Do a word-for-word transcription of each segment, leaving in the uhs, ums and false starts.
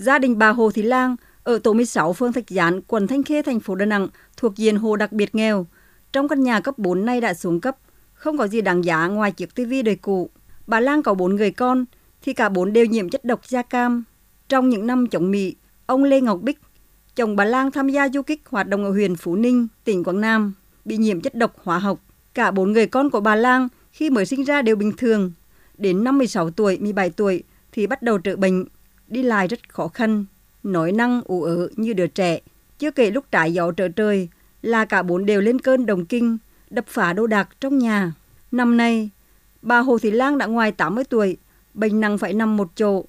Gia đình bà Hồ Thị Lan ở tổ mười sáu phường Thạch Gián, quận Thanh Khê, thành phố Đà Nẵng thuộc diện hộ đặc biệt nghèo. Trong căn nhà cấp bốn nay đã xuống cấp, không có gì đáng giá ngoài chiếc tivi đời cũ. Bà Lan có bốn người con thì cả bốn đều nhiễm chất độc da cam. Trong những năm chống Mỹ, ông Lê Ngọc Bích, chồng bà Lan tham gia du kích hoạt động ở huyện Phú Ninh, tỉnh Quảng Nam, bị nhiễm chất độc hóa học. Cả bốn người con của bà Lan khi mới sinh ra đều bình thường. Đến năm mười sáu tuổi, mười bảy tuổi thì bắt đầu trở bệnh, đi lại rất khó khăn, nói năng ủ ớ như đứa trẻ. Chưa kể lúc trái gió trở trời là cả bốn đều lên cơn đồng kinh, đập phá đồ đạc trong nhà. Năm nay, bà Hồ Thị Lan đã ngoài tám mươi tuổi, bệnh nặng phải nằm một chỗ.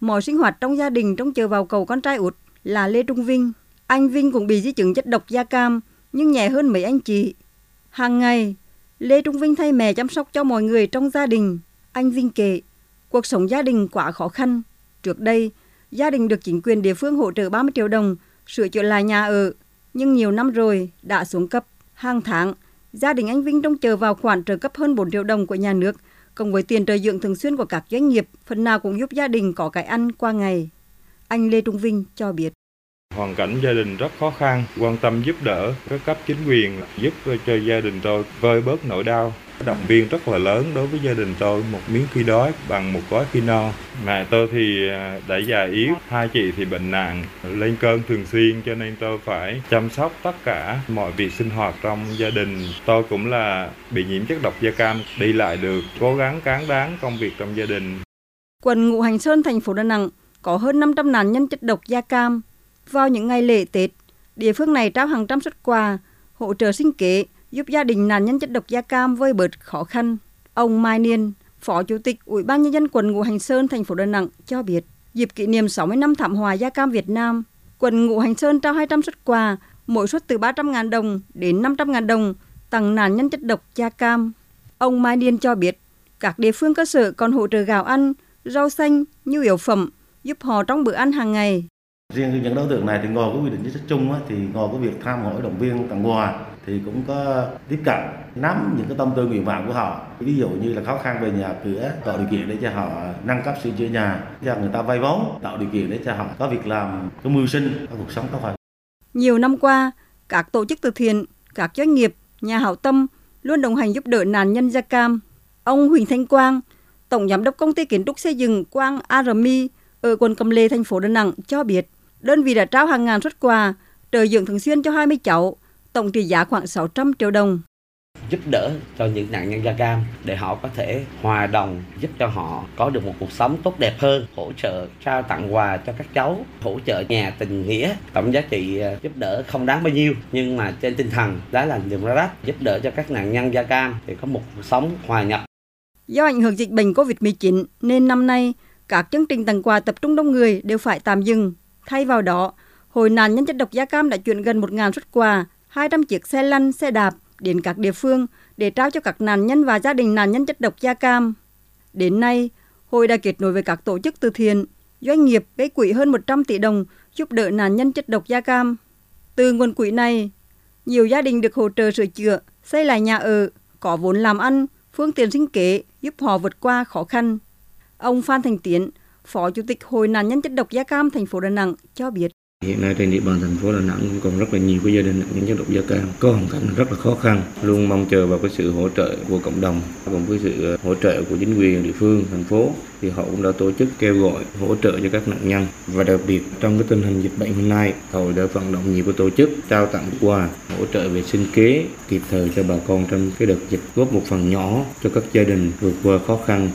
Mọi sinh hoạt trong gia đình trông chờ vào cậu con trai út là Lê Trung Vinh. Anh Vinh cũng bị di chứng chất độc da cam nhưng nhẹ hơn mấy anh chị. Hàng ngày, Lê Trung Vinh thay mẹ chăm sóc cho mọi người trong gia đình. Anh Vinh kể, cuộc sống gia đình quá khó khăn. Trước đây, gia đình được chính quyền địa phương hỗ trợ ba mươi triệu đồng sửa chữa lại nhà ở, nhưng nhiều năm rồi đã xuống cấp. Hàng tháng, gia đình anh Vinh trông chờ vào khoản trợ cấp hơn bốn triệu đồng của nhà nước, cộng với tiền trợ dưỡng thường xuyên của các doanh nghiệp, phần nào cũng giúp gia đình có cái ăn qua ngày. Anh Lê Trung Vinh cho biết. Hoàn cảnh gia đình rất khó khăn, quan tâm giúp đỡ các cấp chính quyền giúp cho gia đình tôi vơi bớt nỗi đau. Động viên rất là lớn đối với gia đình tôi, một miếng khi đói bằng một gói khi no. Mẹ tôi thì đã già yếu, hai chị thì bệnh nặng, lên cơn thường xuyên cho nên tôi phải chăm sóc tất cả mọi việc sinh hoạt trong gia đình. Tôi cũng là bị nhiễm chất độc da cam, đi lại được, cố gắng cán đáng công việc trong gia đình. Quận Ngũ Hành Sơn, thành phố Đà Nẵng có hơn năm trăm nạn nhân chất độc da cam. Vào những ngày lễ Tết, địa phương này trao hàng trăm xuất quà, hỗ trợ sinh kế, giúp gia đình nạn nhân chất độc da cam vơi bớt khó khăn. Ông Mai Niên, Phó Chủ tịch Ủy ban Nhân dân quận Ngũ Hành Sơn, thành phố Đà Nẵng cho biết, dịp kỷ niệm sáu mươi năm thảm họa da cam Việt Nam, quận Ngũ Hành Sơn trao hai trăm suất quà, mỗi suất từ ba trăm nghìn đồng đến năm trăm nghìn đồng tặng nạn nhân chất độc da cam. Ông Mai Niên cho biết, các địa phương cơ sở còn hỗ trợ gạo ăn, rau xanh, nhu yếu phẩm, giúp họ trong bữa ăn hàng ngày. Riêng những đối tượng này thì ngồi có quy định chính sách chung thì ngồi có việc tham hỏi động viên tặng quà thì cũng có tiếp cận nắm những cái tâm tư nguyện vọng của họ, ví dụ như là khó khăn về nhà cửa, tạo điều kiện để cho họ nâng cấp sửa chữa nhà, cho người ta vay vốn, tạo điều kiện để cho họ có việc làm, có mưu sinh, có cuộc sống tốt hơn. Nhiều năm qua, các tổ chức từ thiện, các doanh nghiệp, nhà hảo tâm luôn đồng hành giúp đỡ nạn nhân da cam. Ông Huỳnh Thanh Quang, tổng giám đốc công ty kiến trúc xây dựng Quang a rờ em i ở quận Cẩm Lệ, thành phố Đà Nẵng cho biết, đơn vị đã trao hàng ngàn suất quà, trợ dưỡng thường xuyên cho hai mươi cháu, tổng trị giá khoảng sáu trăm triệu đồng. Giúp đỡ cho những nạn nhân da cam để họ có thể hòa đồng, giúp cho họ có được một cuộc sống tốt đẹp hơn, hỗ trợ trao tặng quà cho các cháu, hỗ trợ nhà tình nghĩa, tổng giá trị giúp đỡ không đáng bao nhiêu, nhưng mà trên tinh thần đó là niềm ra đáp, giúp đỡ cho các nạn nhân da cam để có một cuộc sống hòa nhập. Do ảnh hưởng dịch bệnh Covid mười chín nên năm nay các chương trình tặng quà tập trung đông người đều phải tạm dừng. Thay vào đó, Hội nạn nhân chất độc da cam đã chuyển gần một nghìn suất quà, hai trăm chiếc xe lăn, xe đạp đến các địa phương để trao cho các nạn nhân và gia đình nạn nhân chất độc da cam. Đến nay, Hội đã kết nối với các tổ chức từ thiện, doanh nghiệp gây quỹ hơn một trăm tỷ đồng giúp đỡ nạn nhân chất độc da cam. Từ nguồn quỹ này, nhiều gia đình được hỗ trợ sửa chữa, xây lại nhà ở, có vốn làm ăn, phương tiện sinh kế giúp họ vượt qua khó khăn. Ông Phan Thành Tiến, Phó Chủ tịch Hội nạn nhân chất độc da cam thành phố Đà Nẵng cho biết. Hiện nay trên địa bàn thành phố Đà Nẵng cũng còn rất là nhiều cái gia đình nạn nhân chất độc da cam có hoàn cảnh rất là khó khăn, luôn mong chờ vào cái sự hỗ trợ của cộng đồng, cùng với sự hỗ trợ của chính quyền địa phương, thành phố thì họ cũng đã tổ chức kêu gọi hỗ trợ cho các nạn nhân, và đặc biệt trong cái tình hình dịch bệnh hôm nay, hội đã vận động nhiều cái tổ chức trao tặng quà, hỗ trợ về sinh kế kịp thời cho bà con trong cái đợt dịch, góp một phần nhỏ cho các gia đình vượt qua khó khăn.